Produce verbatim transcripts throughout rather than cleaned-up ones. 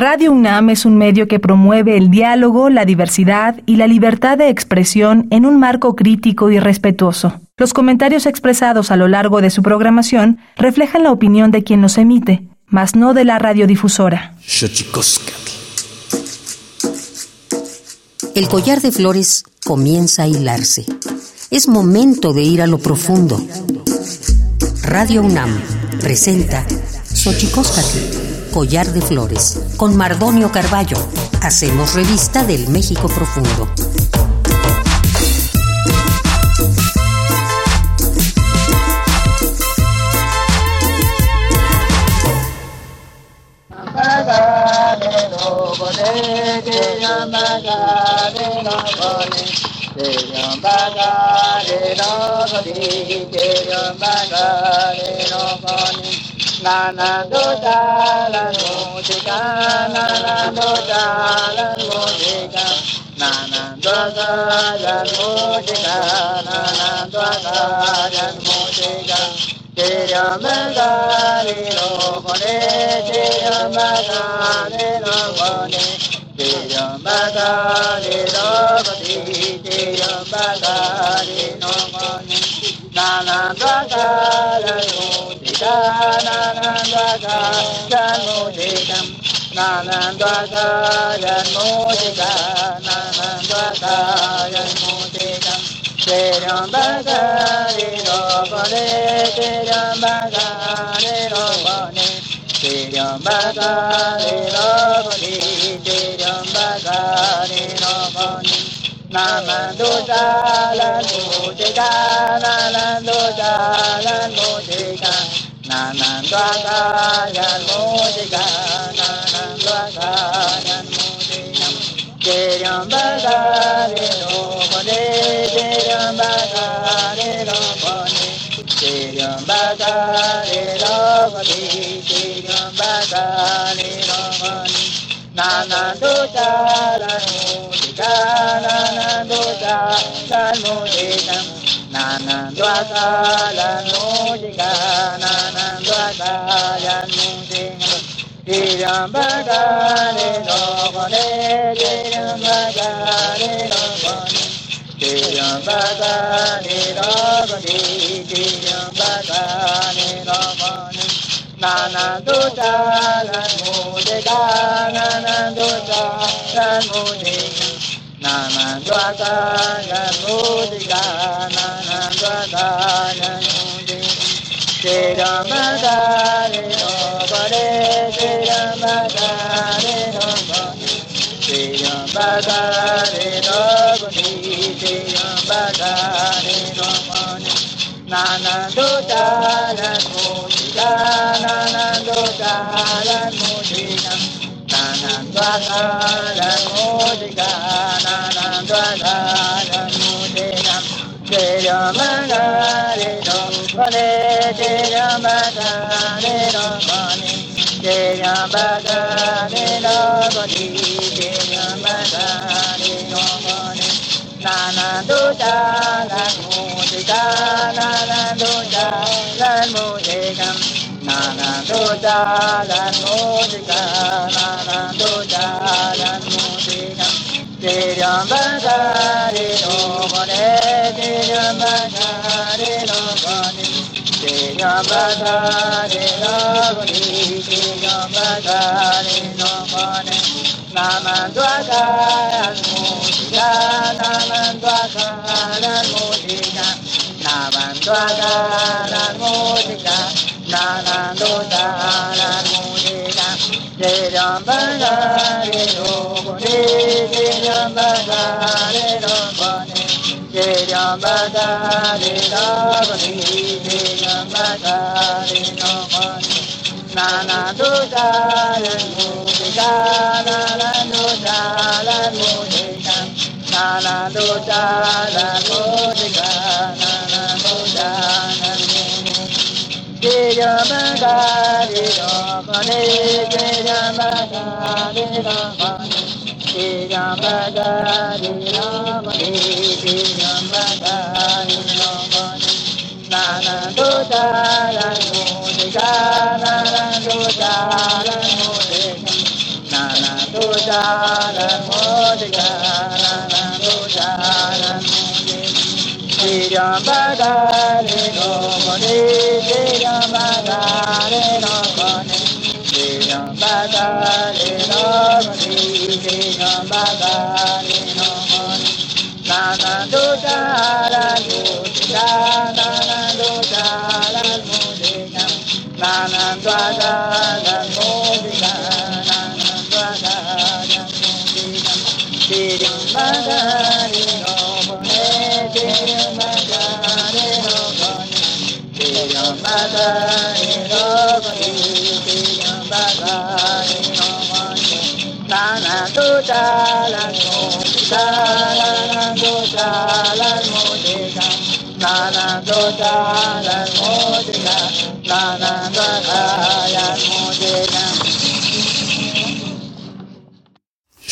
Radio UNAM es un medio que promueve el diálogo, la diversidad y la libertad de expresión en un marco crítico y respetuoso. Los comentarios expresados a lo largo de su programación reflejan la opinión de quien los emite, mas no de la radiodifusora. Xochikozkatl. El collar de flores comienza a hilarse. Es momento de ir a lo profundo. Radio UNAM presenta Xochikozkatl. Collar de Flores, con Mardonio Carballo. Hacemos revista del México profundo. Na na do da la no de ga na na do da la no de ga na na do da la no de ga na na do da la no de ga de ya ma ga re no ho ne de ya ma ga re no ho ne de ya ma ga re no ho ne de ya ma ga re no ho ne na na do da la no de ga na na do da la no de na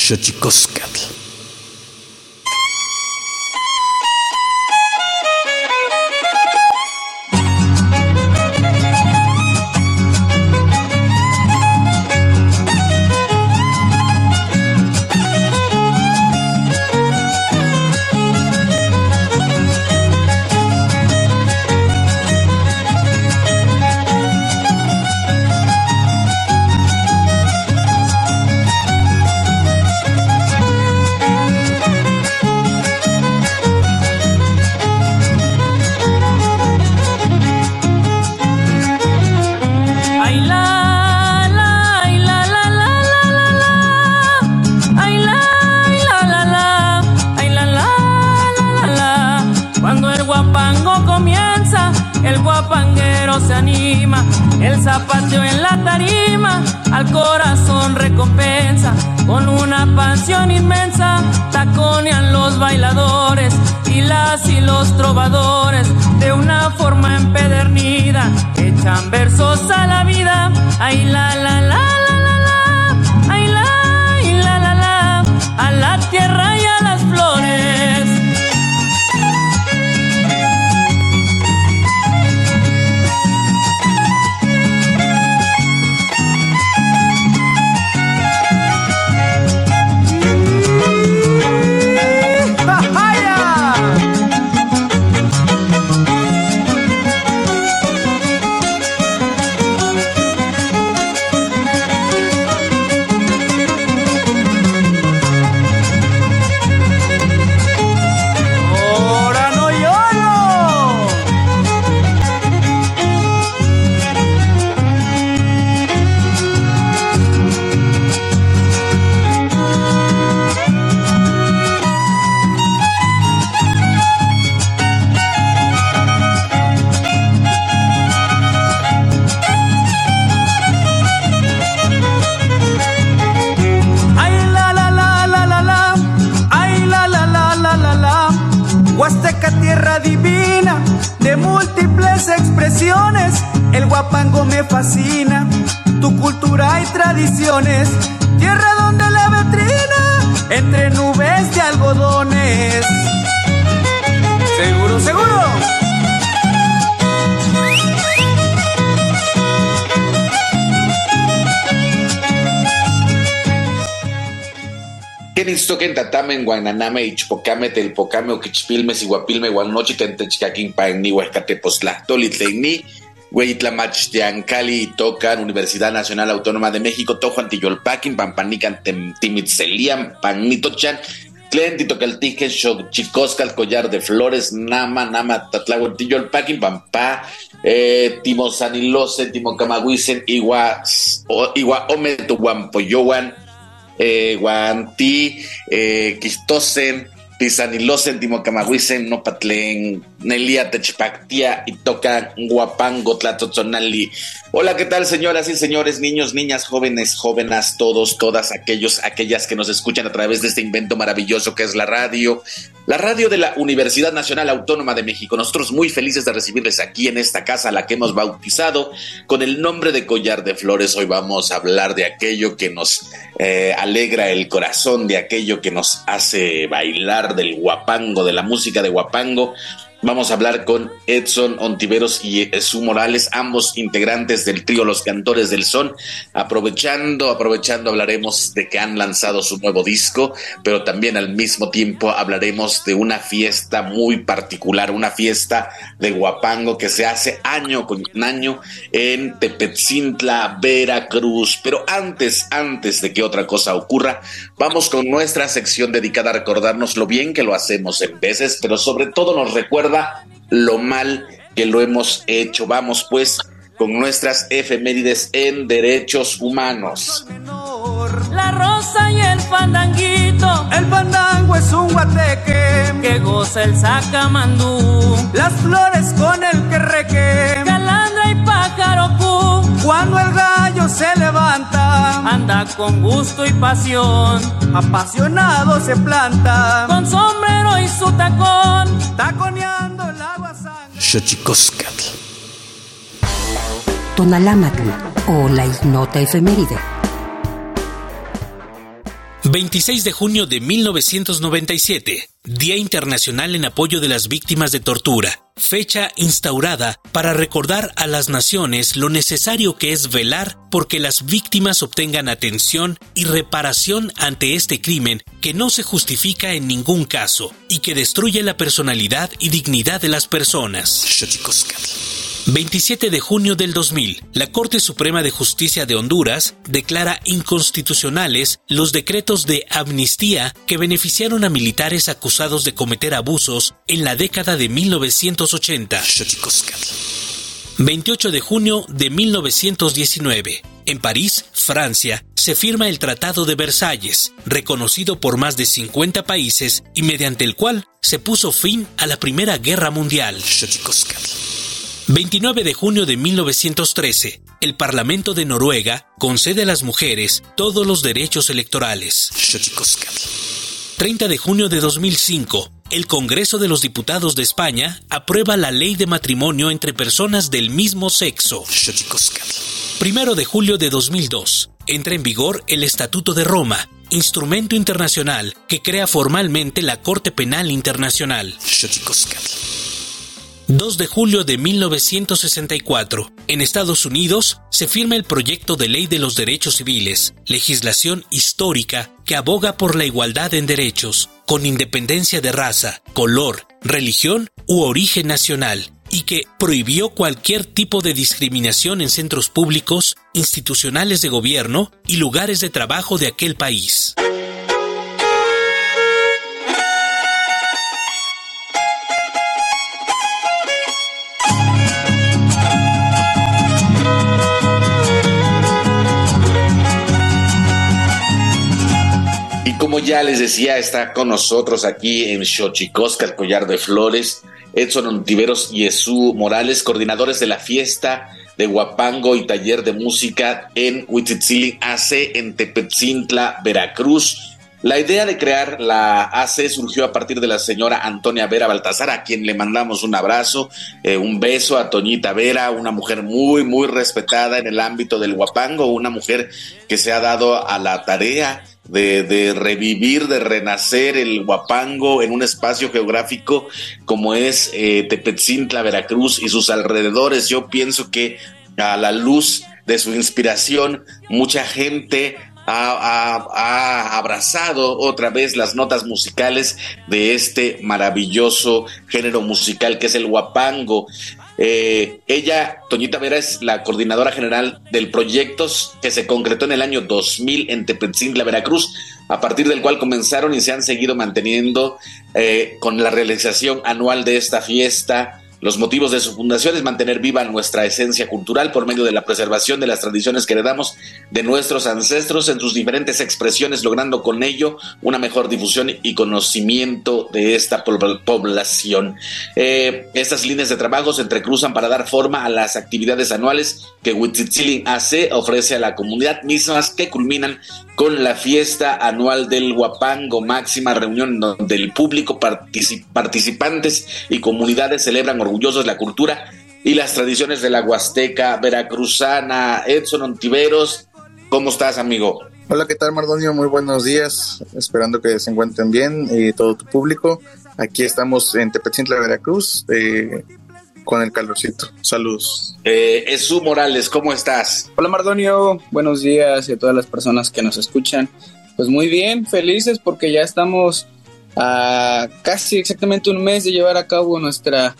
Xochikozkatl. En Guananame, Ichpocame, Telpocame, Oquichpilme, Siguapilme, Guanochi, Tentechcaquín, Paení, Huescatepos, Tlahtolitleini, Huitlamachtlancali, Tocan, Universidad Nacional Autónoma de México, Tojuan, Tiyolpaquín, Pampanican, Timitzelian, Panitochan, Titocaltiquen, Xochikozkatl, Collar de Flores, Nama, Nama, Tatlahuan, Tiyolpaquín, Pampa, Timozanilose, Timocamahuisen, Igua, Igua, Omet, Guampoyowan, Eh, Guanti, eh, Quistosen, Tizanilosen, Timocamahuisen, Nopatlen, Nelia, Techpactia, y toca Guapango, Tlatotzonali. Hola, ¿qué tal, señoras y señores, niños, niñas, jóvenes, jóvenes, todos, todas, aquellos, aquellas que nos escuchan a través de este invento maravilloso que es la radio? La radio de la Universidad Nacional Autónoma de México. Nosotros muy felices de recibirles aquí en esta casa, la que hemos bautizado con el nombre de Collar de Flores. Hoy vamos a hablar de aquello que nos eh, alegra el corazón, de aquello que nos hace bailar, del huapango, de la música de huapango. Vamos a hablar con Edson Ontiveros y Jesús Morales, ambos integrantes del trío Los Cantores del Son. Aprovechando, aprovechando hablaremos de que han lanzado su nuevo disco, pero también al mismo tiempo hablaremos de una fiesta muy particular, una fiesta de huapango que se hace año con año en Tepetzintla, Veracruz. Pero antes, antes de que otra cosa ocurra, vamos con nuestra sección dedicada a recordarnos lo bien que lo hacemos en veces, pero sobre todo nos recuerda lo mal que lo hemos hecho. Vamos pues con nuestras efemérides en derechos humanos. La rosa y el fandanguito. El fandango es un guateque que goza el sacamandú. Las flores con el querreque, calandra y pájaro cu. Cuando el gallo se levanta, anda con gusto y pasión, apasionado se planta, con sombrero y su tacón, taconeando el agua sangre. Xochikozkatl, Tonalámatl o la ignota efeméride. veintiséis de junio de mil novecientos noventa y siete, Día Internacional en Apoyo de las Víctimas de Tortura, fecha instaurada para recordar a las naciones lo necesario que es velar porque las víctimas obtengan atención y reparación ante este crimen que no se justifica en ningún caso y que destruye la personalidad y dignidad de las personas. Xochikozkatl. veintisiete de junio del dos mil, la Corte Suprema de Justicia de Honduras declara inconstitucionales los decretos de amnistía que beneficiaron a militares acusados de cometer abusos en la década de mil novecientos ochenta. veintiocho de junio de mil novecientos diecinueve. En París, Francia, se firma el Tratado de Versalles, reconocido por más de cincuenta países y mediante el cual se puso fin a la Primera Guerra Mundial. veintinueve de junio de mil novecientos trece, el Parlamento de Noruega concede a las mujeres todos los derechos electorales. Xochikozkatl. treinta de junio de dos mil cinco, el Congreso de los Diputados de España aprueba la Ley de Matrimonio entre personas del mismo sexo. Xochikozkatl. primero de julio de dos mil dos, entra en vigor el Estatuto de Roma, instrumento internacional que crea formalmente la Corte Penal Internacional. Xochikozkatl. dos de julio de mil novecientos sesenta y cuatro, en Estados Unidos se firma el Proyecto de Ley de los Derechos Civiles, legislación histórica que aboga por la igualdad en derechos, con independencia de raza, color, religión u origen nacional, y que prohibió cualquier tipo de discriminación en centros públicos, institucionales de gobierno y lugares de trabajo de aquel país. Como ya les decía, está con nosotros aquí en Xochikozkatl, Collar de Flores, Edson Ontiveros y Jesús Morales, coordinadores de la fiesta de huapango y taller de música en Huitzitzilin A C, en Tepetzintla, Veracruz. La idea de crear la A C surgió a partir de la señora Antonia Vera Baltazar, a quien le mandamos un abrazo, eh, un beso a Toñita Vera, una mujer muy, muy respetada en el ámbito del huapango, una mujer que se ha dado a la tarea De, de revivir, de renacer el huapango en un espacio geográfico como es eh, Tepetzintla, Veracruz y sus alrededores. Yo pienso que a la luz de su inspiración, mucha gente ha, ha, ha abrazado otra vez las notas musicales de este maravilloso género musical que es el huapango. Eh, ella, Toñita Vera, es la coordinadora general del proyecto que se concretó en el año dos mil en Tepetzintla, Veracruz, a partir del cual comenzaron y se han seguido manteniendo eh, con la realización anual de esta fiesta. Los motivos de su fundación es mantener viva nuestra esencia cultural por medio de la preservación de las tradiciones que heredamos de nuestros ancestros en sus diferentes expresiones, logrando con ello una mejor difusión y conocimiento de esta población. Eh, estas líneas de trabajo se entrecruzan para dar forma a las actividades anuales que Huitzitzilin A C ofrece a la comunidad, mismas que culminan con la fiesta anual del huapango, máxima reunión donde el público, particip- participantes y comunidades celebran orgullosos la cultura y las tradiciones de la Huasteca veracruzana. Edson Ontiveros, ¿cómo estás, amigo? Hola, ¿qué tal, Mardonio? Muy buenos días, esperando que se encuentren bien y todo tu público. Aquí estamos en Tepetzintla, Veracruz, eh, con el calorcito. Saludos. Eh, Jesús Morales, ¿cómo estás? Hola, Mardonio, buenos días y a todas las personas que nos escuchan. Pues muy bien, felices porque ya estamos a casi exactamente un mes de llevar a cabo nuestra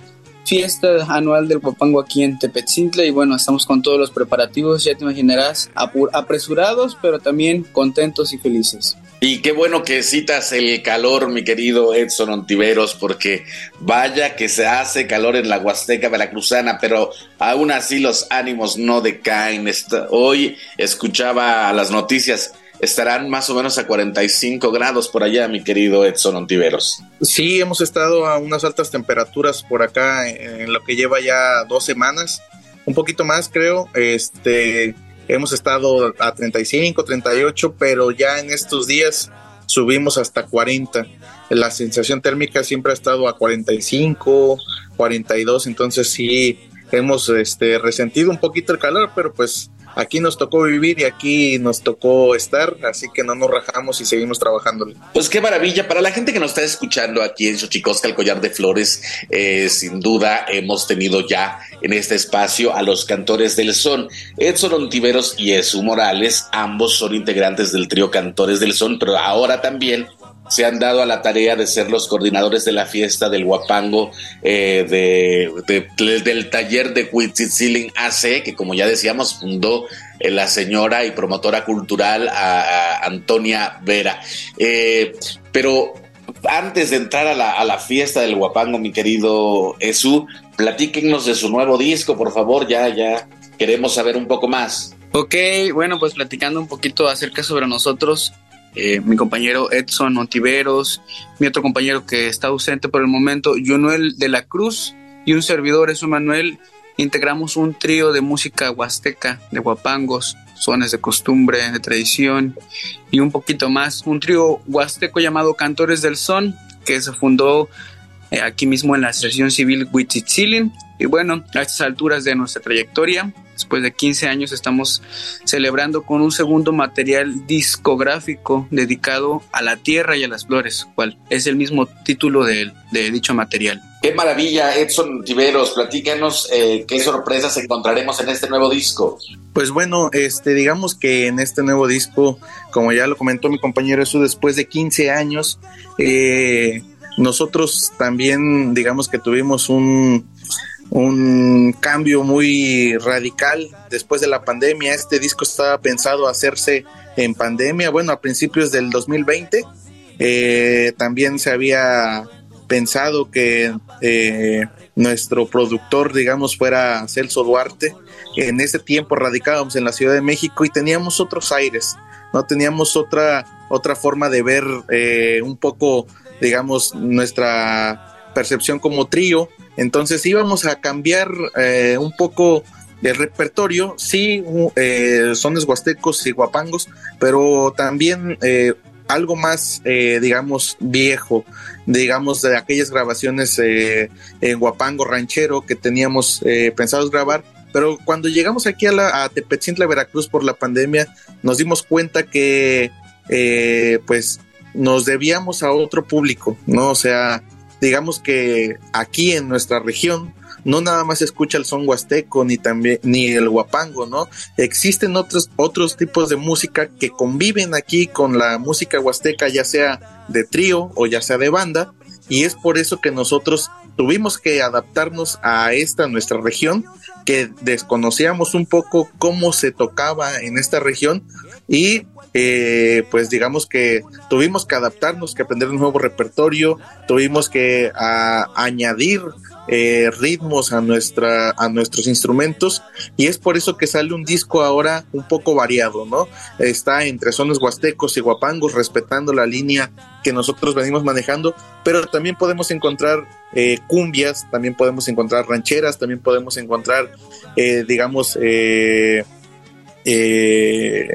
fiesta anual del Huapango aquí en Tepetzintla y bueno, estamos con todos los preparativos, ya te imaginarás, apur- apresurados, pero también contentos y felices. Y qué bueno que citas el calor, mi querido Edson Ontiveros, porque vaya que se hace calor en la Huasteca veracruzana, pero aún así los ánimos no decaen. Hoy escuchaba las noticias, estarán más o menos a cuarenta y cinco grados por allá, mi querido Edson Ontiveros. Sí, hemos estado a unas altas temperaturas por acá en lo que lleva ya dos semanas, un poquito más creo, este, hemos estado a treinta y cinco, treinta y ocho, pero ya en estos días subimos hasta cuarenta. La sensación térmica siempre ha estado a cuarenta y cinco, cuarenta y dos, entonces sí hemos este, resentido un poquito el calor, pero pues aquí nos tocó vivir y aquí nos tocó estar, así que no nos rajamos y seguimos trabajándole. Pues qué maravilla, para la gente que nos está escuchando aquí en Xochikozkatl, el Collar de Flores, eh, sin duda hemos tenido ya en este espacio a los Cantores del Son. Edson Ontiveros y Jesús Morales, ambos son integrantes del trío Cantores del Son, pero ahora también se han dado a la tarea de ser los coordinadores de la fiesta del Huapango eh, de, de, de, del taller de Huitzitzilin A C, que como ya decíamos fundó eh, la señora y promotora cultural a, a Antonia Vera. Eh, pero antes de entrar a la, a la fiesta del Huapango, mi querido Jesús, platíquenos de su nuevo disco, por favor, ya, ya queremos saber un poco más. Ok, bueno, pues platicando un poquito acerca sobre nosotros, Eh, mi compañero Edson Ontiveros, mi otro compañero que está ausente por el momento, Junoel de la Cruz, y un servidor, Jesús Manuel, integramos un trío de música huasteca, de huapangos, sones de costumbre, de tradición, y un poquito más, un trío huasteco llamado Cantores del Son, que se fundó eh, aquí mismo en la Asociación Civil Huitzitzilin, y bueno, a estas alturas de nuestra trayectoria, después de quince años estamos celebrando con un segundo material discográfico dedicado a la tierra y a las flores, cual es el mismo título de, de dicho material. ¡Qué maravilla, Edson Tiveros! Platícanos eh, qué sorpresas encontraremos en este nuevo disco. Pues bueno, este, digamos que en este nuevo disco, como ya lo comentó mi compañero Jesús, después de quince años, eh, nosotros también digamos que tuvimos un... un cambio muy radical después de la pandemia. Este disco estaba pensado hacerse en pandemia, bueno, a principios del dos mil veinte. Eh, también se había pensado que eh, nuestro productor, digamos, fuera Celso Duarte. En ese tiempo radicábamos en la Ciudad de México y teníamos otros aires, no teníamos otra, otra forma de ver eh, un poco, digamos, nuestra percepción como trío. Entonces íbamos a cambiar eh, un poco el repertorio, sí, eh, sones huastecos y huapangos, pero también eh, algo más, eh, digamos, viejo, digamos, de aquellas grabaciones eh, en huapango ranchero que teníamos eh, pensados grabar. Pero cuando llegamos aquí a, la, a Tepetzintla, Veracruz, por la pandemia, nos dimos cuenta que, eh, pues, nos debíamos a otro público, ¿no? O sea, digamos que aquí en nuestra región no nada más se escucha el son huasteco ni también ni el huapango, ¿no? Existen otros otros tipos de música que conviven aquí con la música huasteca, ya sea de trío o ya sea de banda, y es por eso que nosotros tuvimos que adaptarnos a esta nuestra región, que desconocíamos un poco cómo se tocaba en esta región y Eh, pues digamos que tuvimos que adaptarnos, que aprender un nuevo repertorio, tuvimos que a, añadir eh, ritmos a, nuestra, a nuestros instrumentos, y es por eso que sale un disco ahora un poco variado, ¿no? Está entre sones huastecos y huapangos, respetando la línea que nosotros venimos manejando, pero también podemos encontrar eh, cumbias, también podemos encontrar rancheras, también podemos encontrar, eh, digamos, eh, eh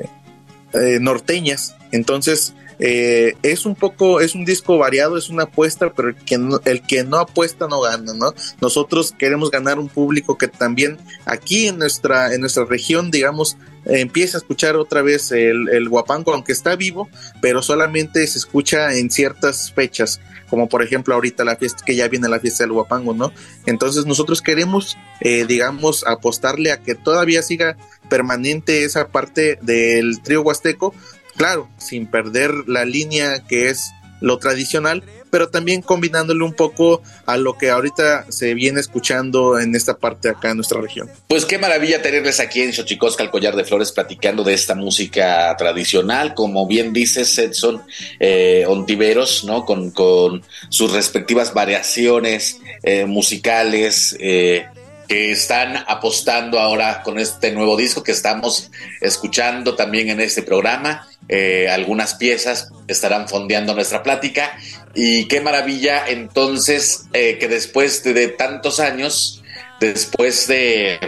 Eh, norteñas. Entonces eh, es un poco, es un disco variado, es una apuesta, pero el que no, el que no apuesta no gana, ¿no? Nosotros queremos ganar un público que también aquí en nuestra en nuestra región, digamos, empieza a escuchar otra vez el, el huapango, aunque está vivo, pero solamente se escucha en ciertas fechas, como por ejemplo ahorita la fiesta, que ya viene la fiesta del huapango, ¿no? Entonces nosotros queremos, eh, digamos, apostarle a que todavía siga permanente esa parte del trío huasteco, claro, sin perder la línea que es lo tradicional, pero también combinándole un poco a lo que ahorita se viene escuchando en esta parte acá en nuestra región. Pues qué maravilla tenerles aquí en Xochicosca, el Collar de Flores, platicando de esta música tradicional, como bien dice Edson eh, Ontiveros, ¿no? Con, con sus respectivas variaciones eh, musicales, eh, que están apostando ahora con este nuevo disco que estamos escuchando también en este programa. Eh, algunas piezas estarán fondeando nuestra plática, y qué maravilla entonces eh, que después de, de tantos años, después de,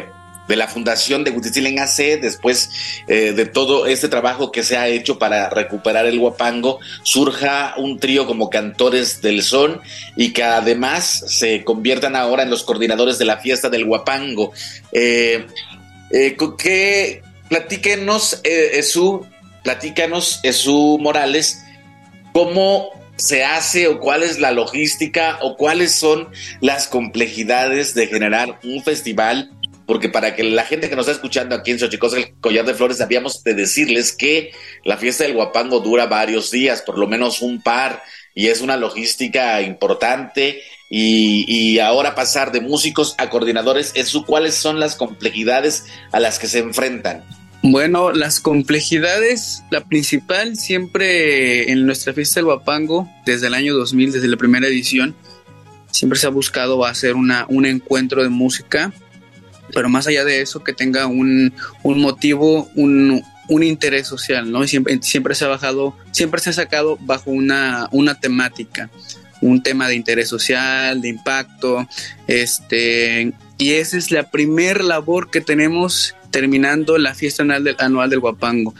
de la fundación de Huitzitzilin A C, después eh, de todo este trabajo que se ha hecho para recuperar el huapango, surja un trío como Cantores del Son, y que además se conviertan ahora en los coordinadores de la fiesta del huapango. eh, eh, que platíquenos eh, su Platícanos, Jesús Morales, cómo se hace o cuál es la logística o cuáles son las complejidades de generar un festival, porque para que la gente que nos está escuchando aquí en Xochicosca, el Collar de Flores, habíamos de decirles que la fiesta del huapango dura varios días, por lo menos un par, y es una logística importante. Y, y ahora pasar de músicos a coordinadores, Jesús, ¿cuáles son las complejidades a las que se enfrentan? Bueno, las complejidades, la principal siempre en nuestra fiesta del huapango, desde el año dos mil, desde la primera edición, siempre se ha buscado hacer una, un encuentro de música, pero más allá de eso, que tenga un, un motivo, un, un interés social, ¿no? Siempre, siempre se ha bajado, siempre se ha sacado bajo una, una temática, un tema de interés social, de impacto, este, y esa es la primer labor que tenemos terminando la fiesta anual del, anual del huapango,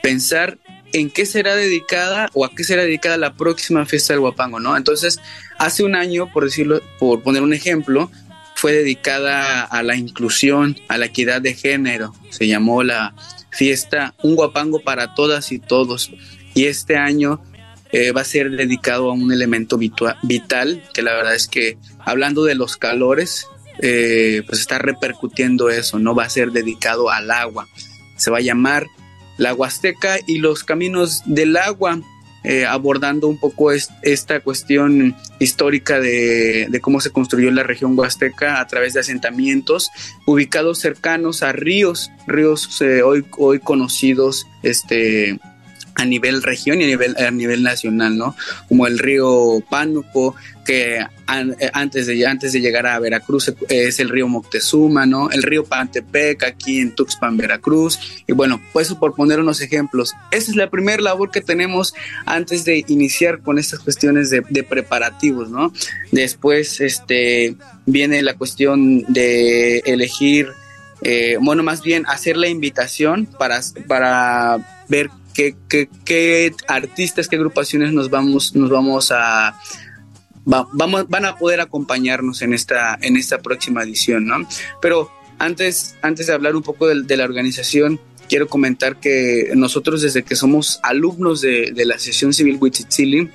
pensar en qué será dedicada o a qué será dedicada la próxima fiesta del huapango, ¿no? Entonces, hace un año, por decirlo, por poner un ejemplo, fue dedicada a la inclusión, a la equidad de género. Se llamó la fiesta Un Huapango para Todas y Todos. Y este año eh, va a ser dedicado a un elemento vitua- vital, que la verdad es que, hablando de los calores, Eh, pues está repercutiendo eso, ¿no? Va a ser dedicado al agua. Se va a llamar La Huasteca y los caminos del agua, eh, abordando un poco est- esta cuestión histórica de, de cómo se construyó la región huasteca a través de asentamientos ubicados cercanos a ríos, ríos eh, hoy, hoy conocidos este, a nivel región y a nivel, a nivel nacional, ¿no? Como el río Pánuco, que an, antes, de, antes de llegar a Veracruz es el río Moctezuma, ¿no? El río Pantepec, aquí en Tuxpan, Veracruz. Y bueno, pues eso por poner unos ejemplos. Esa es la primera labor que tenemos antes de iniciar con estas cuestiones de, de preparativos, ¿no? Después este, viene la cuestión de elegir, eh, bueno, más bien hacer la invitación para, para ver ¿Qué, qué, qué artistas, qué agrupaciones nos vamos, nos vamos a va, vamos, van a poder acompañarnos en esta, en esta próxima edición, ¿no? Pero antes, antes de hablar un poco de, de la organización, quiero comentar que nosotros, desde que somos alumnos de, de la Asociación Civil Huitzitzilin,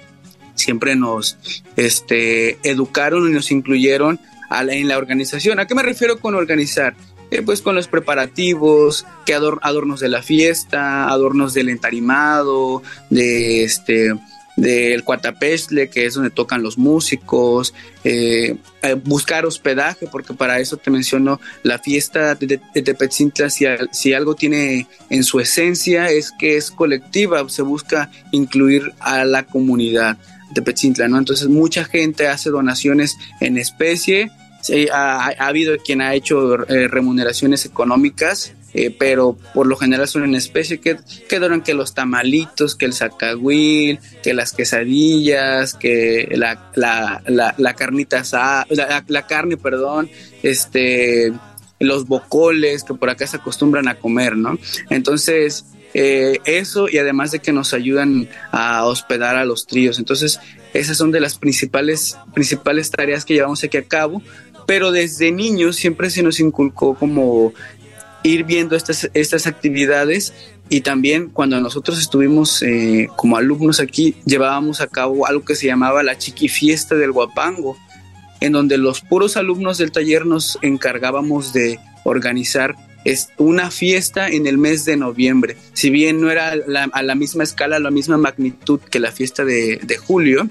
siempre nos este, educaron y nos incluyeron a la, en la organización. ¿A qué me refiero con organizar? Eh, pues con los preparativos, que ador- adornos de la fiesta, adornos del entarimado, de este, del cuatapestle, que es donde tocan los músicos, eh, eh, buscar hospedaje, porque para eso te menciono la fiesta de, de, de Tepetzintla. Si, si algo tiene en su esencia es que es colectiva, se busca incluir a la comunidad de Tepetzintla, ¿no? Entonces mucha gente hace donaciones en especie. Sí, ha, ha habido quien ha hecho eh, remuneraciones económicas, eh, pero por lo general son en especie, que, que donan que los tamalitos, que el zacahuil, que las quesadillas, que la, la, la, la carnita asada, la, la carne, perdón, este, los bocoles que por acá se acostumbran a comer, ¿no? Entonces, eh, eso, y además de que nos ayudan a hospedar a los tríos. Entonces, esas son de las principales, principales tareas que llevamos aquí a cabo. Pero desde niños siempre se nos inculcó como ir viendo estas, estas actividades. Y también cuando nosotros estuvimos eh, como alumnos aquí, llevábamos a cabo algo que se llamaba la chiquifiesta del Huapango, en donde los puros alumnos del taller nos encargábamos de organizar una fiesta en el mes de noviembre. Si bien no era la, a la misma escala, a la misma magnitud que la fiesta de, de julio,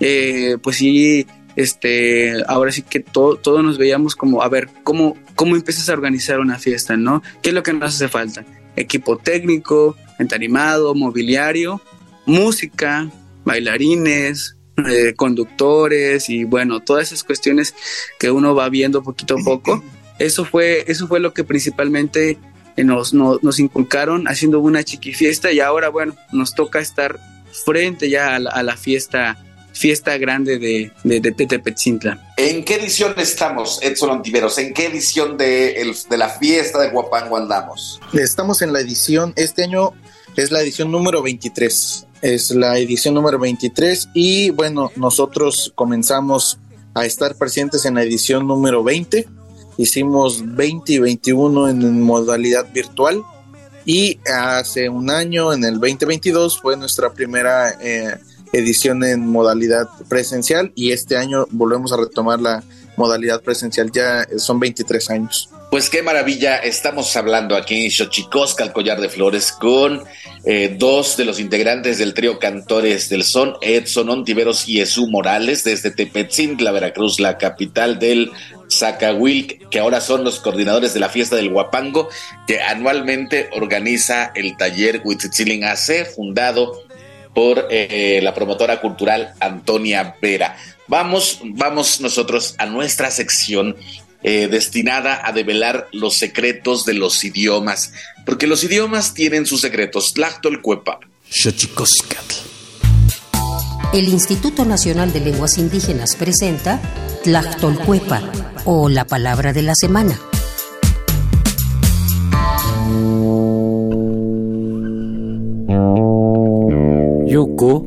eh, pues sí, este, ahora sí que todo, todos nos veíamos como, a ver, ¿cómo, cómo empiezas a organizar una fiesta, ¿no? ¿Qué es lo que nos hace falta? Equipo técnico, entarimado, mobiliario, música, bailarines, eh, conductores y bueno, todas esas cuestiones que uno va viendo poquito a poco. Eso fue, eso fue lo que principalmente nos, nos, nos inculcaron haciendo una chiquifiesta, y ahora bueno, nos toca estar frente ya a la, a la fiesta, fiesta grande de, de, de, de Tepetzintla. ¿En qué edición estamos, Edson Ontiveros? ¿En qué edición de, el, de la fiesta de Huapango andamos? Estamos en la edición, este año es la edición número veintitrés, es la edición número veintitrés y bueno, nosotros comenzamos a estar presentes en la edición número veinte, hicimos veinte y veintiuno en modalidad virtual y hace un año, en el veinte veintidós, fue nuestra primera eh, edición en modalidad presencial y este año volvemos a retomar la modalidad presencial, ya son veintitrés años. Pues qué maravilla, estamos hablando aquí en Xochikozkatl, Collar de Flores, con eh, dos de los integrantes del trío Cantores del Son, Edson Ontiveros y Jesús Morales, desde Tepetzintla, Veracruz, la capital del Zacahuil, que ahora son los coordinadores de la fiesta del Huapango, que anualmente organiza el taller Huitzitzilin A C, fundado por eh, la promotora cultural Antonia Vera. Vamos, vamos nosotros a nuestra sección eh, destinada a develar los secretos de los idiomas, porque los idiomas tienen sus secretos. Tlahtolcuepa. Xochikozkatl. El Instituto Nacional de Lenguas Indígenas presenta Tlahtolcuepa, o la palabra de la semana. Yuko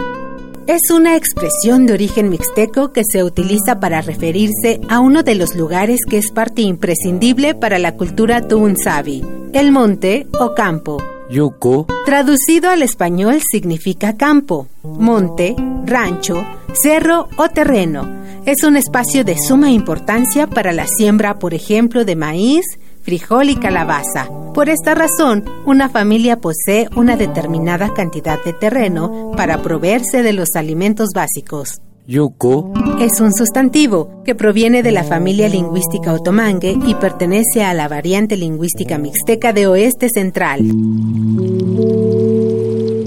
es una expresión de origen mixteco que se utiliza para referirse a uno de los lugares que es parte imprescindible para la cultura Tu'un Savi, el monte o campo. Yuko, traducido al español, significa campo, monte, rancho, cerro o terreno. Es un espacio de suma importancia para la siembra, por ejemplo, de maíz, frijol y calabaza. Por esta razón, una familia posee una determinada cantidad de terreno para proveerse de los alimentos básicos. Yuko es un sustantivo que proviene de la familia lingüística otomangue y pertenece a la variante lingüística mixteca de oeste central.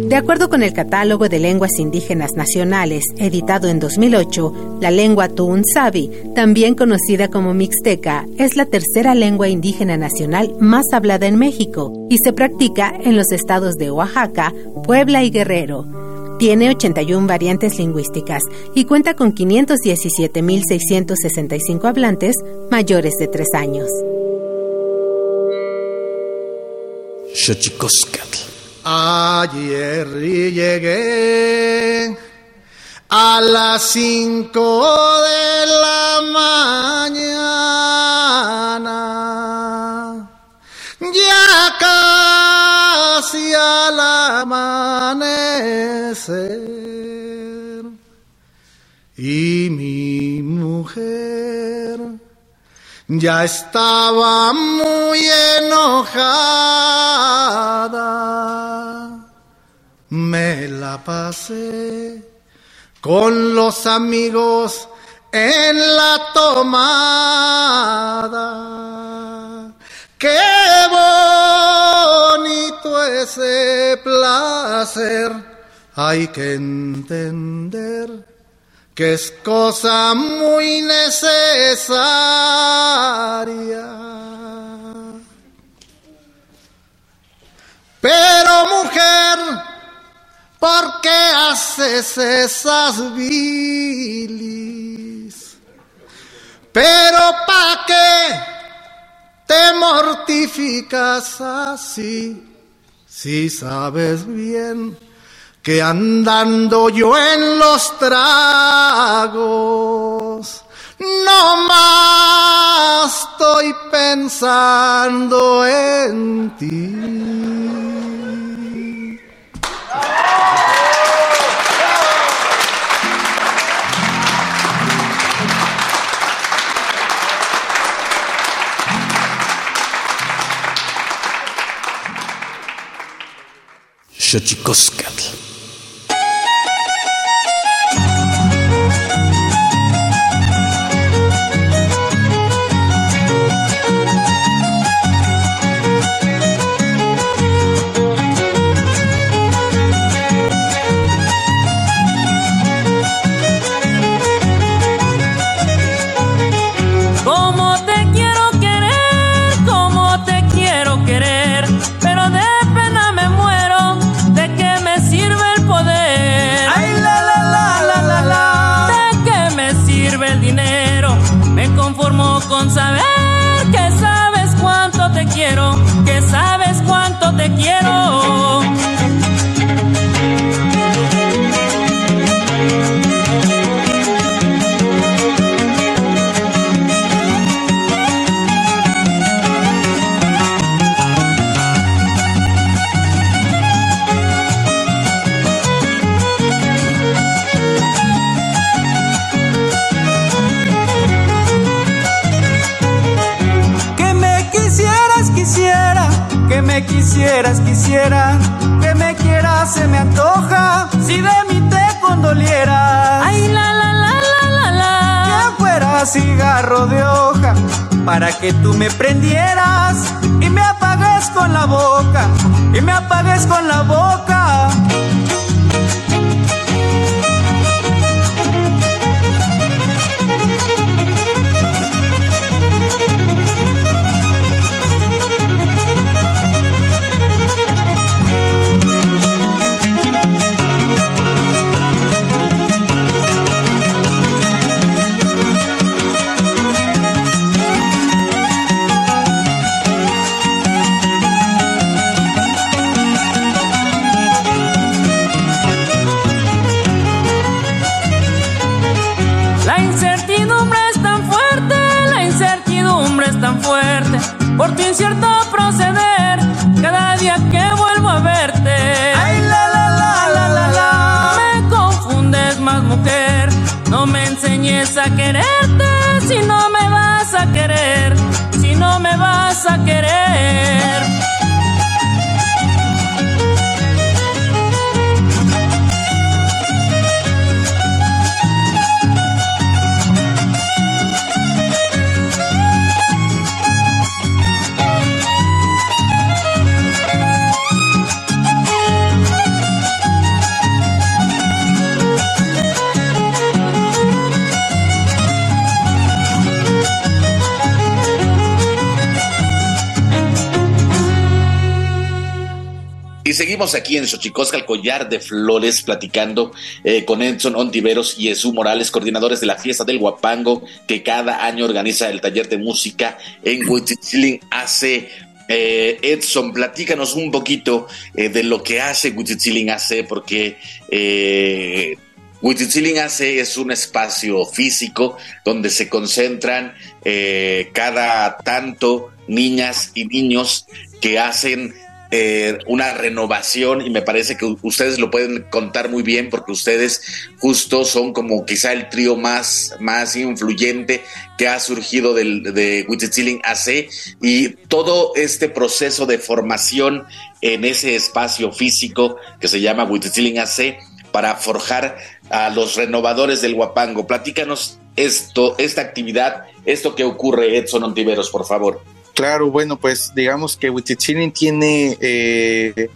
De acuerdo con el Catálogo de Lenguas Indígenas Nacionales, editado en dos mil ocho, la lengua Tu'un Savi, también conocida como mixteca, es la tercera lengua indígena nacional más hablada en México y se practica en los estados de Oaxaca, Puebla y Guerrero. Tiene ochenta y una variantes lingüísticas y cuenta con quinientos diecisiete mil seiscientos sesenta y cinco hablantes mayores de tres años. Xochikozkatl. Ayer llegué a las cinco de la mañana, ya casi al amanecer, y mi mujer ya estaba muy enojada. Me la pasé con los amigos en la tomada. ¡Qué bonito ese placer! Hay que entender que es cosa muy necesaria. Pero mujer, ¿por qué haces esas vilis? Pero ¿pa' qué te mortificas así? Si sabes bien que andando yo en los tragos no más estoy pensando en ti. Xochikozkatl. Quisieras, quisiera, que me quieras, se me antoja, si de mí te condolieras. Ay, la, la, la, la, la, la. Que fuera cigarro de hoja, para que tú me prendieras y me apagues con la boca, y me apagues con la boca. Por tu incierto proceder, cada día que vuelvo a verte. Ay, la, la, la, la, la, la. Me confundes más, mujer. No me enseñes a quererte si no me vas a querer, si no me vas a querer. Y seguimos aquí en Xochikozkatl, Collar de Flores, platicando eh, con Edson Ontiveros y Jesús Morales, coordinadores de la fiesta del Huapango, que cada año organiza el taller de música en Huitzitzilin. Hace eh, Edson, platícanos un poquito eh, de lo que hace Huitzitzilin hace, porque eh, Huitzitzilin hace es un espacio físico donde se concentran eh, cada tanto niñas y niños que hacen Eh, una renovación, y me parece que ustedes lo pueden contar muy bien porque ustedes justo son como quizá el trío más, más influyente que ha surgido del, de Huitzitzilin A C, y todo este proceso de formación en ese espacio físico que se llama Huitzitzilin A C para forjar a los renovadores del Huapango. Platícanos esto, esta actividad, esto que ocurre, Edson Ontiveros, por favor. Claro, bueno, pues digamos que Huitzitzilin tiene eh,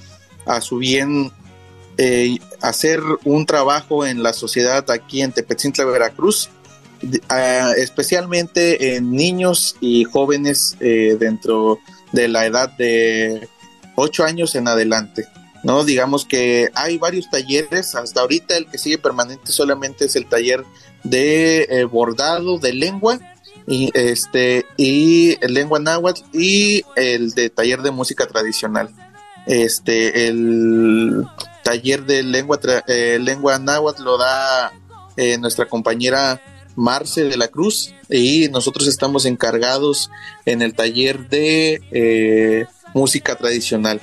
a su bien eh, hacer un trabajo en la sociedad aquí en Tepetzintla, Veracruz, eh, especialmente en niños y jóvenes eh, dentro de la edad de ocho años en adelante, ¿no? Digamos que hay varios talleres, hasta ahorita el que sigue permanente solamente es el taller de eh, bordado de lengua, y este y el lengua náhuatl, y el de taller de música tradicional. Este el taller de lengua tra- eh, lengua náhuatl lo da eh, nuestra compañera Marce de la Cruz, y nosotros estamos encargados en el taller de eh, música tradicional.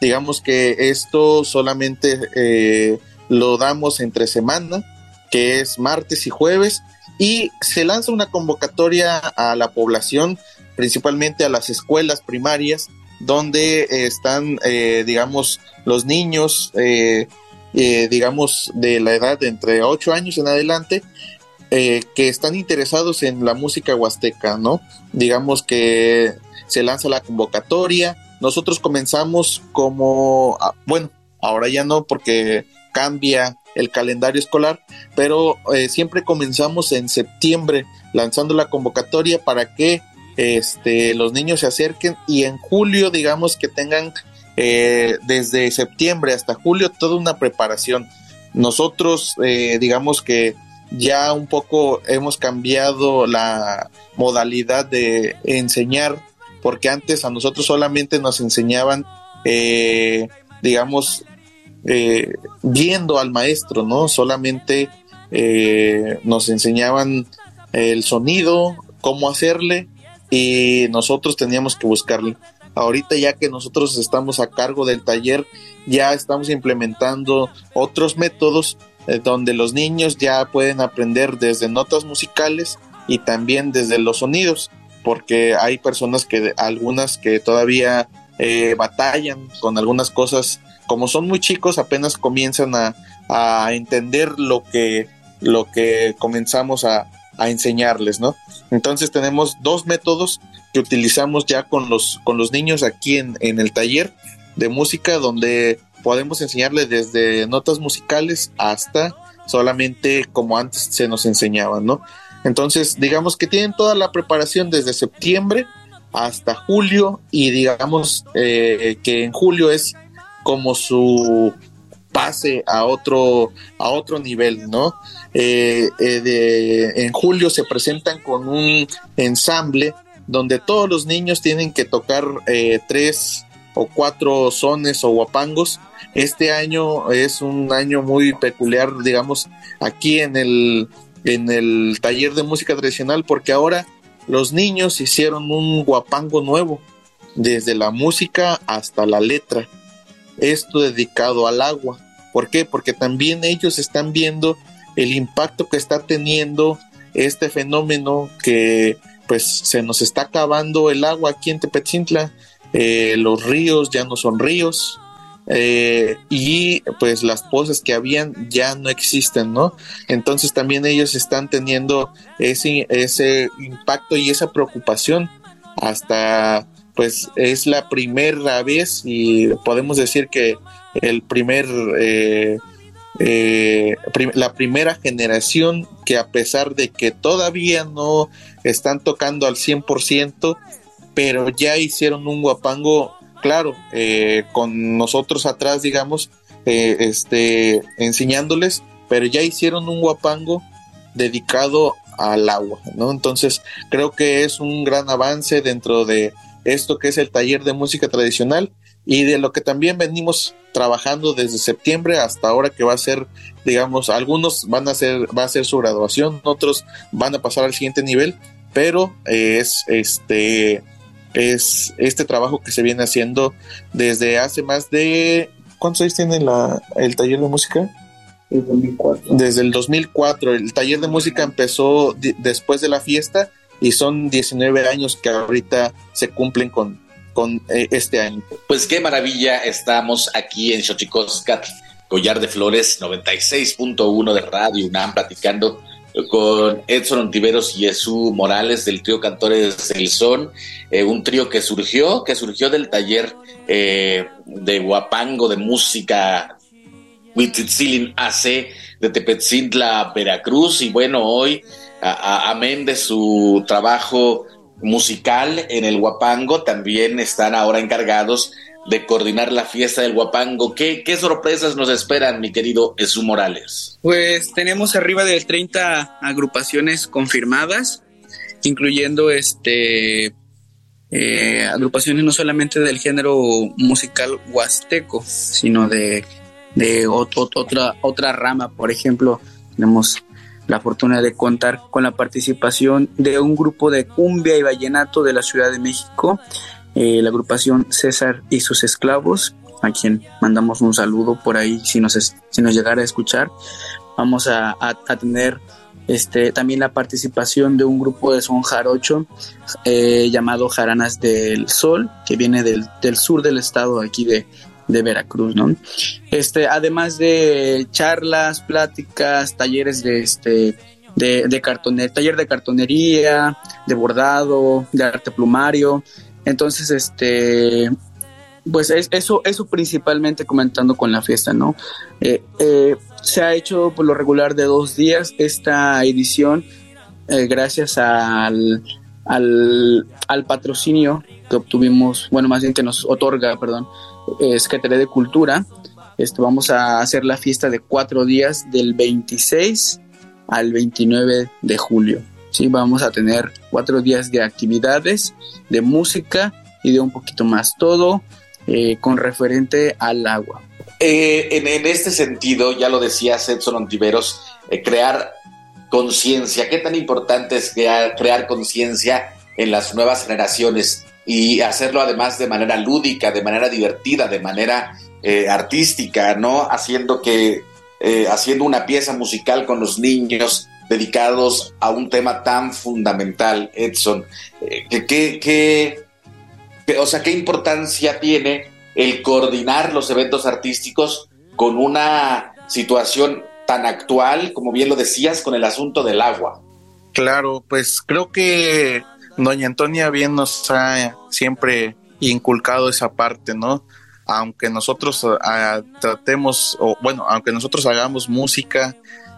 Digamos que esto solamente eh, lo damos entre semana, que es martes y jueves, y se lanza una convocatoria a la población, principalmente a las escuelas primarias, donde están, eh, digamos, los niños, eh, eh, digamos, de la edad de entre ocho años en adelante, eh, que están interesados en la música huasteca, ¿no? Digamos que se lanza la convocatoria. Nosotros comenzamos como, bueno, ahora ya no, porque cambia el calendario escolar, pero eh, siempre comenzamos en septiembre lanzando la convocatoria para que Este, los niños se acerquen, y en julio, digamos que tengan eh, desde septiembre hasta julio toda una preparación. Nosotros eh, digamos que ya un poco hemos cambiado la modalidad de enseñar, porque antes a nosotros solamente nos enseñaban eh, digamos eh, viendo al maestro, ¿no? Solamente eh, nos enseñaban el sonido, cómo hacerle, y nosotros teníamos que buscarle. Ahorita, ya que nosotros estamos a cargo del taller, ya estamos implementando otros métodos eh, donde los niños ya pueden aprender desde notas musicales y también desde los sonidos, porque hay personas que, algunas que todavía eh, batallan con algunas cosas. Como son muy chicos, apenas comienzan a, a entender lo que, lo que comenzamos a a enseñarles, ¿no? Entonces tenemos dos métodos que utilizamos ya con los, con los niños aquí en, en el taller de música, donde podemos enseñarles desde notas musicales hasta solamente como antes se nos enseñaban, ¿no? Entonces, digamos que tienen toda la preparación desde septiembre hasta julio, y digamos eh, que en julio es como su pase a otro a otro nivel, ¿no? Eh, eh, de, en julio se presentan con un ensamble donde todos los niños tienen que tocar eh, tres o cuatro sones o huapangos. Este año es un año muy peculiar, digamos, aquí en el, en el taller de música tradicional, porque ahora los niños hicieron un huapango nuevo, desde la música hasta la letra. Esto dedicado al agua. ¿Por qué? Porque también ellos están viendo el impacto que está teniendo este fenómeno, que pues se nos está acabando el agua aquí en Tepetzintla, eh, los ríos ya no son ríos, eh, y pues las pozas que habían ya no existen, ¿no? Entonces también ellos están teniendo ese, ese impacto y esa preocupación. Hasta pues es la primera vez, y podemos decir que el primer eh, Eh, prim- la primera generación que, a pesar de que todavía no están tocando al cien por ciento, pero ya hicieron un huapango, claro, eh, con nosotros atrás, digamos, eh, este, enseñándoles, pero ya hicieron un huapango dedicado al agua, ¿no? Entonces creo que es un gran avance dentro de esto que es el taller de música tradicional, y de lo que también venimos trabajando desde septiembre hasta ahora, que va a ser, digamos, algunos van a hacer, va a ser su graduación, otros van a pasar al siguiente nivel, pero es este es este trabajo que se viene haciendo desde hace más de, ¿cuántos años tiene la, el taller de música? El dos mil cuatro. Desde el dos mil cuatro, el taller de música empezó di- después de la fiesta, y son diecinueve años que ahorita se cumplen con con eh, este año. Pues qué maravilla, estamos aquí en Xochikozcatl, Collar de Flores, noventa y seis punto uno de Radio UNAM, platicando con Edson Ontiveros y Jesús Morales del trío Cantores del Son, eh, un trío que surgió, que surgió del taller eh, de huapango, de música Huitzitzilin A C de Tepetzintla, Veracruz, y bueno, hoy, a, a, amén de su trabajo musical en el huapango, también están ahora encargados de coordinar la fiesta del huapango. ¿Qué, qué sorpresas nos esperan, mi querido Jesús Morales? Pues tenemos arriba de treinta agrupaciones confirmadas, incluyendo este eh, agrupaciones no solamente del género musical huasteco, sino de, de otro, otra, otra rama. Por ejemplo, tenemos la fortuna de contar con la participación de un grupo de cumbia y vallenato de la Ciudad de México, eh, la agrupación César y sus esclavos, a quien mandamos un saludo por ahí si nos, es, si nos llegara a escuchar. Vamos a, a, a tener este, también la participación de un grupo de son jarocho eh, llamado Jaranas del Sol, que viene del, del sur del estado aquí de de Veracruz, ¿no? Este, además de charlas, pláticas, talleres de este de, de cartonería, taller de cartonería, de bordado, de arte plumario. Entonces, este pues es, eso, eso principalmente comentando con la fiesta, ¿no? Eh, eh, se ha hecho por lo regular de dos días esta edición, eh, gracias al, al, al patrocinio que obtuvimos, bueno, más bien que nos otorga, perdón, Secretaría de Cultura. Esto, vamos a hacer la fiesta de cuatro días, del veintiséis al veintinueve de julio. Sí, vamos a tener cuatro días de actividades, de música y de un poquito más, todo eh, con referente al agua. Eh, en, en este sentido, ya lo decía Edson Ontiveros, eh, crear conciencia. ¿Qué tan importante es crear, crear conciencia en las nuevas generaciones? Y hacerlo además de manera lúdica, de manera divertida, de manera eh, artística, ¿no? Haciendo que, eh, haciendo una pieza musical con los niños dedicados a un tema tan fundamental, Edson. Eh, que, que, que, que, o sea, ¿qué importancia tiene el coordinar los eventos artísticos con una situación tan actual, como bien lo decías, con el asunto del agua? Claro, pues creo que doña Antonia bien nos ha siempre inculcado esa parte, ¿no? Aunque nosotros a, tratemos, o bueno, aunque nosotros hagamos música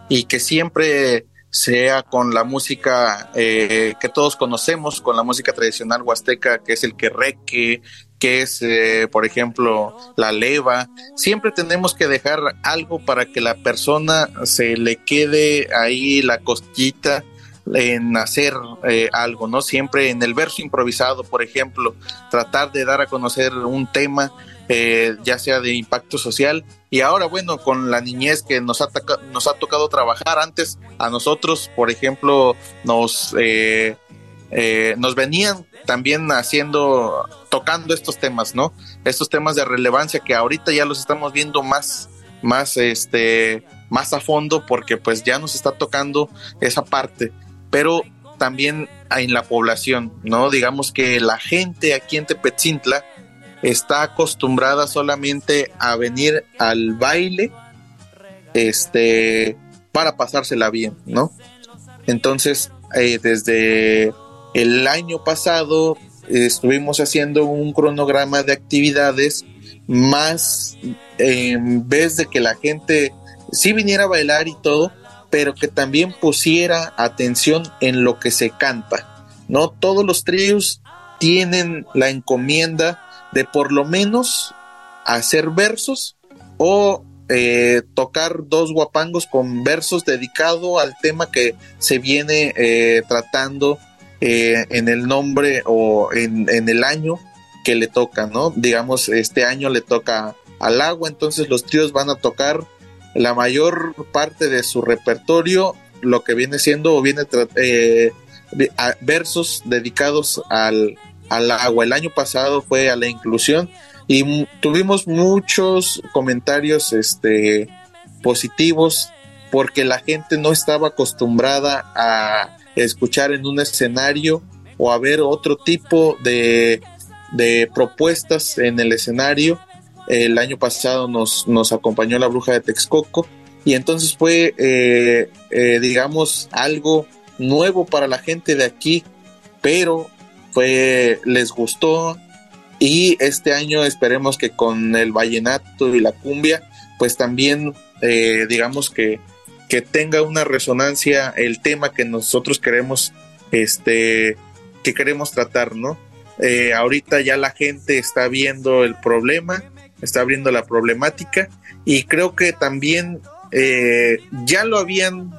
y que siempre sea con la música eh, que todos conocemos, con la música tradicional huasteca, que es el querreque, que es, eh, por ejemplo, la leva. Siempre tenemos que dejar algo para que la persona se le quede ahí la costillita en hacer eh, algo, ¿no? Siempre en el verso improvisado, por ejemplo, tratar de dar a conocer un tema, eh, ya sea de impacto social. Y ahora, bueno, con la niñez que nos ha, taca- nos ha tocado trabajar antes, a nosotros, por ejemplo, nos, eh, eh, nos venían también haciendo, tocando estos temas, ¿no? Estos temas de relevancia que ahorita ya los estamos viendo más, más, este, más a fondo, porque pues ya nos está tocando esa parte. Pero también en la población, ¿no? Digamos que la gente aquí en Tepetzintla está acostumbrada solamente a venir al baile este, para pasársela bien, ¿no? Entonces, eh, desde el año pasado eh, estuvimos haciendo un cronograma de actividades más, eh, en vez de que la gente sí viniera a bailar y todo, pero que también pusiera atención en lo que se canta, ¿no? Todos los tríos tienen la encomienda de por lo menos hacer versos o eh, tocar dos guapangos con versos dedicado al tema que se viene eh, tratando eh, en el nombre o en, en el año que le toca, ¿no? Digamos, este año le toca al agua, entonces los tríos van a tocar la mayor parte de su repertorio, lo que viene siendo o viene tra- eh, versos dedicados al, al agua. El año pasado fue a la inclusión y m- tuvimos muchos comentarios este, positivos, porque la gente no estaba acostumbrada a escuchar en un escenario o a ver otro tipo de, de propuestas en el escenario. El año pasado nos, nos acompañó La Bruja de Texcoco y entonces fue, eh, eh, digamos, algo nuevo para la gente de aquí, pero fue, les gustó. Y este año esperemos que con el vallenato y la cumbia, pues también, eh, digamos, que, que tenga una resonancia el tema que nosotros queremos, este, que queremos tratar, ¿no? Eh, ahorita ya la gente está viendo el problema, está viendo la problemática, y creo que también eh, ya lo habían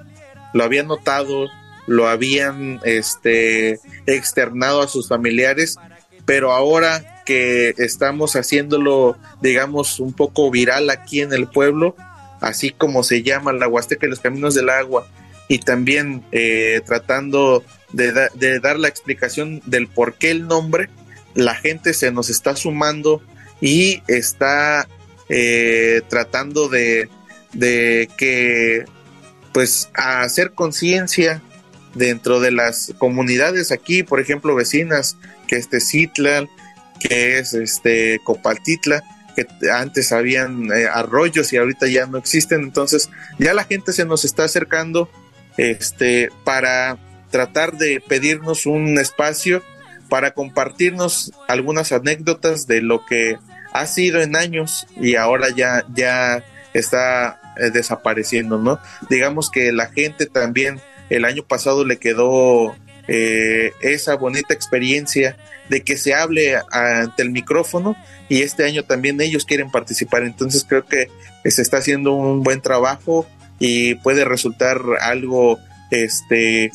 lo habían notado, lo habían este, externado a sus familiares, pero ahora que estamos haciéndolo, digamos, un poco viral aquí en el pueblo, así como se llama la Huasteca y los Caminos del Agua, y también eh, tratando de, da, de dar la explicación del por qué el nombre, la gente se nos está sumando y está eh, tratando de, de que, pues, hacer conciencia dentro de las comunidades aquí, por ejemplo, vecinas, que este Zitlal, que es este Copaltitla, que antes habían eh, arroyos y ahorita ya no existen. Entonces ya la gente se nos está acercando este, para tratar de pedirnos un espacio para compartirnos algunas anécdotas de lo que ha sido en años y ahora ya, ya está eh, desapareciendo, ¿no? Digamos que la gente también el año pasado le quedó eh, esa bonita experiencia de que se hable ante el micrófono, y este año también ellos quieren participar. Entonces creo que se está haciendo un buen trabajo y puede resultar algo este,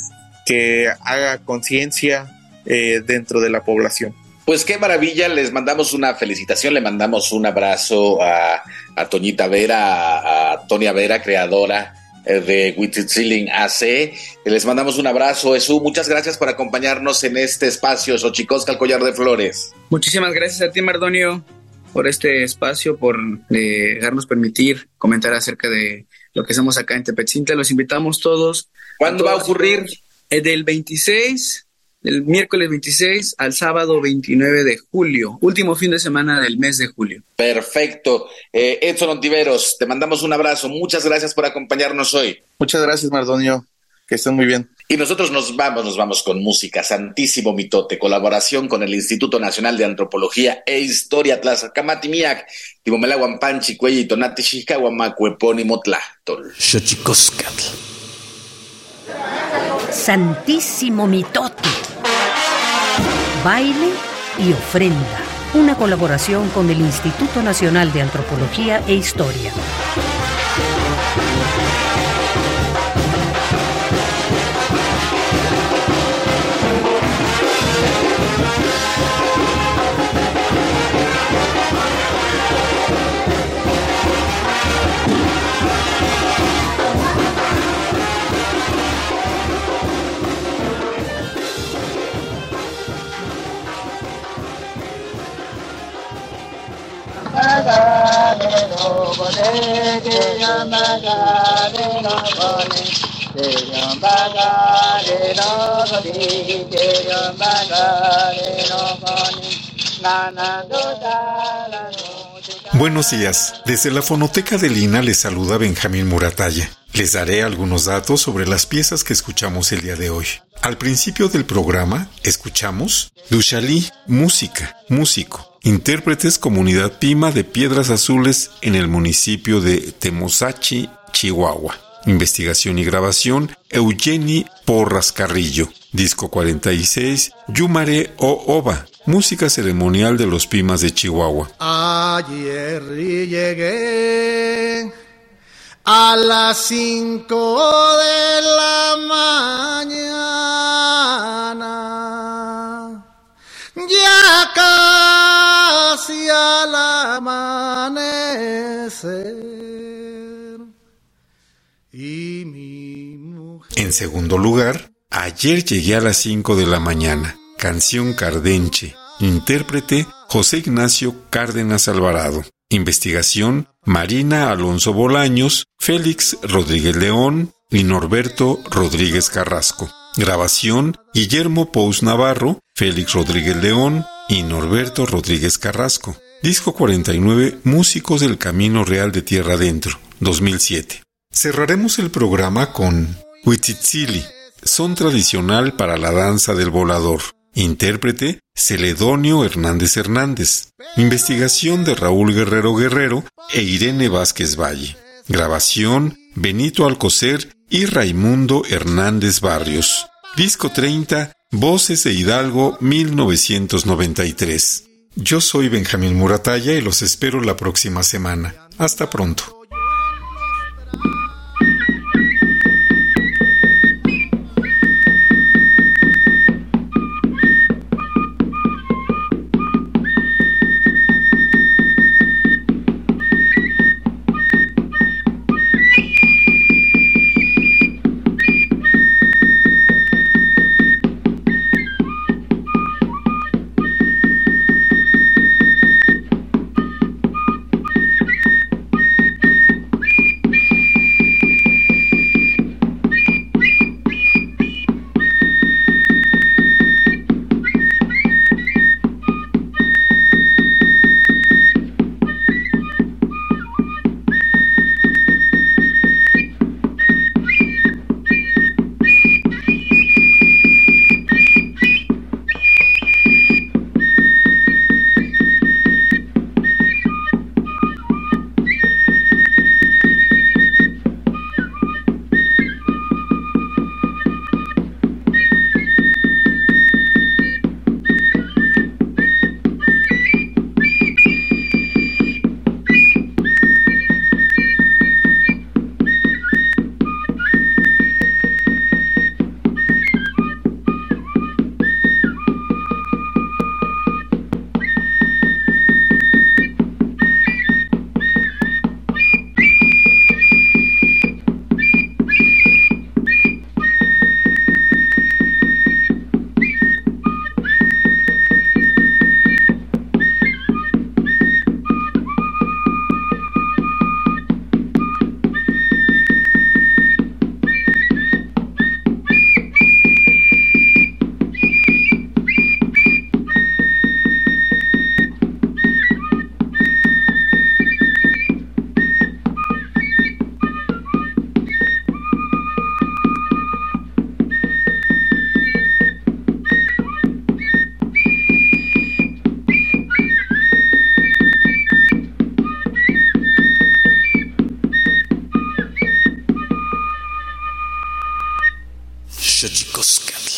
que haga conciencia eh, dentro de la población. Pues qué maravilla, les mandamos una felicitación, le mandamos un abrazo a, a Toñita Vera, a, a Antonia Vera, creadora de Huitzitzilin A C. Les mandamos un abrazo, Esú. Muchas gracias por acompañarnos en este espacio, Xochicosca, el collar de flores. Muchísimas gracias a ti, Mardonio, por este espacio, por eh, dejarnos permitir comentar acerca de lo que hacemos acá en Tepetzintla. Los invitamos todos. ¿Cuándo va a ocurrir? Eh, del veintiséis, del miércoles veintiséis al sábado veintinueve de julio, último fin de semana del mes de julio. Perfecto. Eh, Edson Ontiveros, te mandamos un abrazo. Muchas gracias por acompañarnos hoy. Muchas gracias, Mardonio. Que estén muy bien. Y nosotros nos vamos, nos vamos con música. Santísimo Mitote, colaboración con el Instituto Nacional de Antropología e Historia. Tlazcamati miak, Timomela Guampanchi, Cuelli, Tonati, Chicahuamacu, Epónimo, Tlahtol. Xochikozkatl. Santísimo Mitote. Baile y ofrenda. Una colaboración con el Instituto Nacional de Antropología e Historia. Buenos días, desde la Fonoteca de Lina les saluda Benjamín Murataya. Les daré algunos datos sobre las piezas que escuchamos el día de hoy. Al principio del programa escuchamos Dushalí, música, músico. Intérpretes comunidad Pima de Piedras Azules en el municipio de Temosachi, Chihuahua. Investigación y grabación Eugeni Porras Carrillo. Disco cuarenta y seis Yumare o Oba. Música ceremonial de los Pimas de Chihuahua. Ayer llegué a las cinco de la mañana. Ya casi al amanecer. Y mi mujer... En segundo lugar, ayer llegué a las cinco de la mañana. Canción Cardenche. Intérprete José Ignacio Cárdenas Alvarado. Investigación Marina Alonso Bolaños, Félix Rodríguez León y Norberto Rodríguez Carrasco. Grabación Guillermo Pous Navarro, Félix Rodríguez León y Norberto Rodríguez Carrasco. Disco cuarenta y nueve Músicos del Camino Real de Tierra Adentro, dos mil siete. Cerraremos el programa con Huitzitzili, son tradicional para la danza del volador. Intérprete Celedonio Hernández Hernández. Investigación de Raúl Guerrero Guerrero e Irene Vázquez Valle. Grabación Benito Alcocer y Raimundo Hernández Barrios. Disco treinta, Voces de Hidalgo, mil novecientos noventa y tres. Yo soy Benjamín Murataya y los espero la próxima semana. Hasta pronto. Xochikozkatl.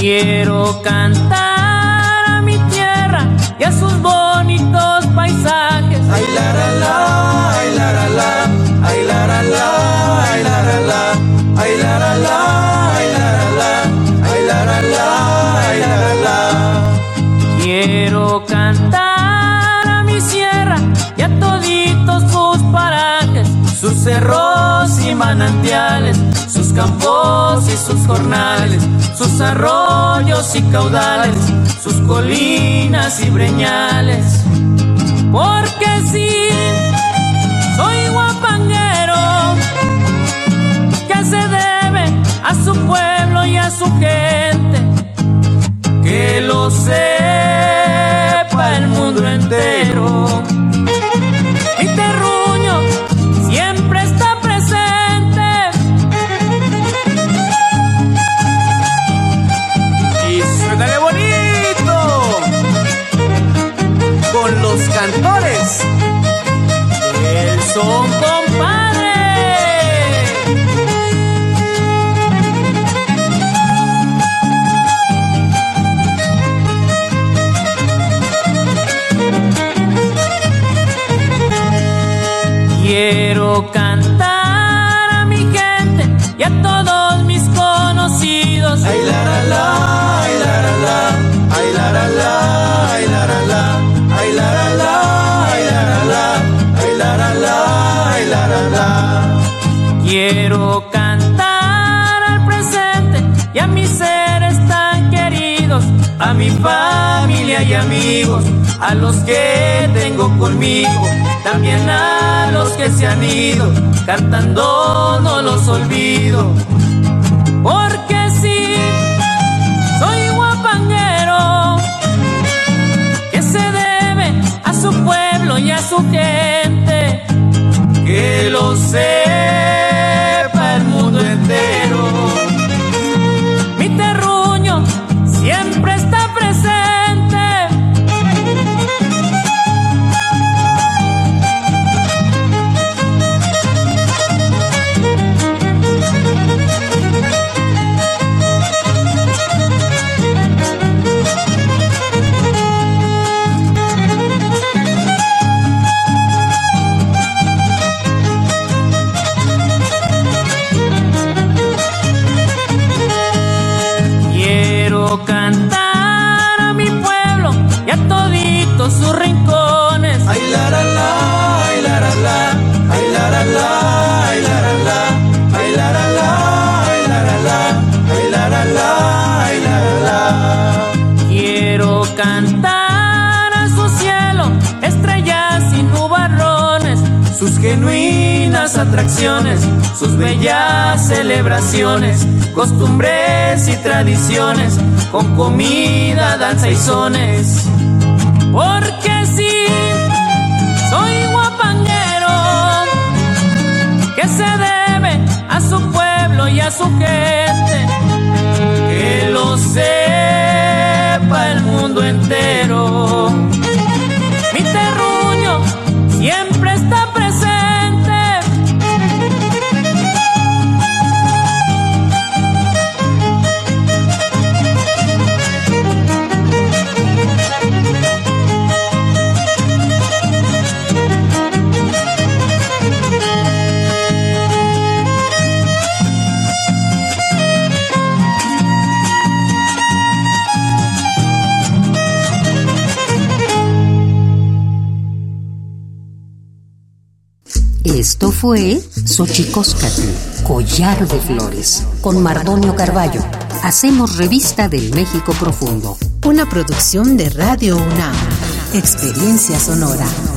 Quiero cantar a mi tierra y a sus bonitos paisajes. Ay la la la, ay la la la, ay la la la, ay la la la, ay la la la, ay la la la, ay la la la, ay la la. Quiero cantar a mi sierra y a toditos sus parajes, sus cerros y manantiales, sus campos y sus jornales, sus arroyos y caudales, sus colinas y breñales. Porque sí, soy guapanguero, que se debe a su pueblo y a su gente. Que lo sepa el mundo entero. Mi terruño siempre está Los Cantores del Son, compadre. Quiero cantar a mi gente y a todos mis conocidos. Ay la la la, ay la la la, ay la la la, ay la la la. Ay la la la, ay la la la, ay la la la, ay la la la. Quiero cantar al presente y a mis seres tan queridos, a mi familia y amigos, a los que tengo conmigo, también a los que se han ido, cantando no los olvido. Porque sí, soy guapanguero, que se debe a su pueblo y a su gente, que lo sepa el mundo entero. Mi terruño siempre está presente. Cantar a mi pueblo y a toditos sus rincones. Ay la la la, ay la la la, ay la la la, ay la la la, ay la la la, ay la la la, ay la la la, ay la la la. Quiero cantar a su cielo, estrellas y nubarrones, sus genuinas atracciones, sus bellas celebraciones, costumbres y tradiciones, con comida, danza y sones. Porque sí, soy guapanguero, que se debe a su pueblo y a su gente, que lo sepa el mundo entero. Mi terruño siempre está presente. Esto fue Xochikozkatl, Collar de Flores, con Mardonio Carballo. Hacemos Revista del México Profundo. Una producción de Radio UNAM. Experiencia sonora.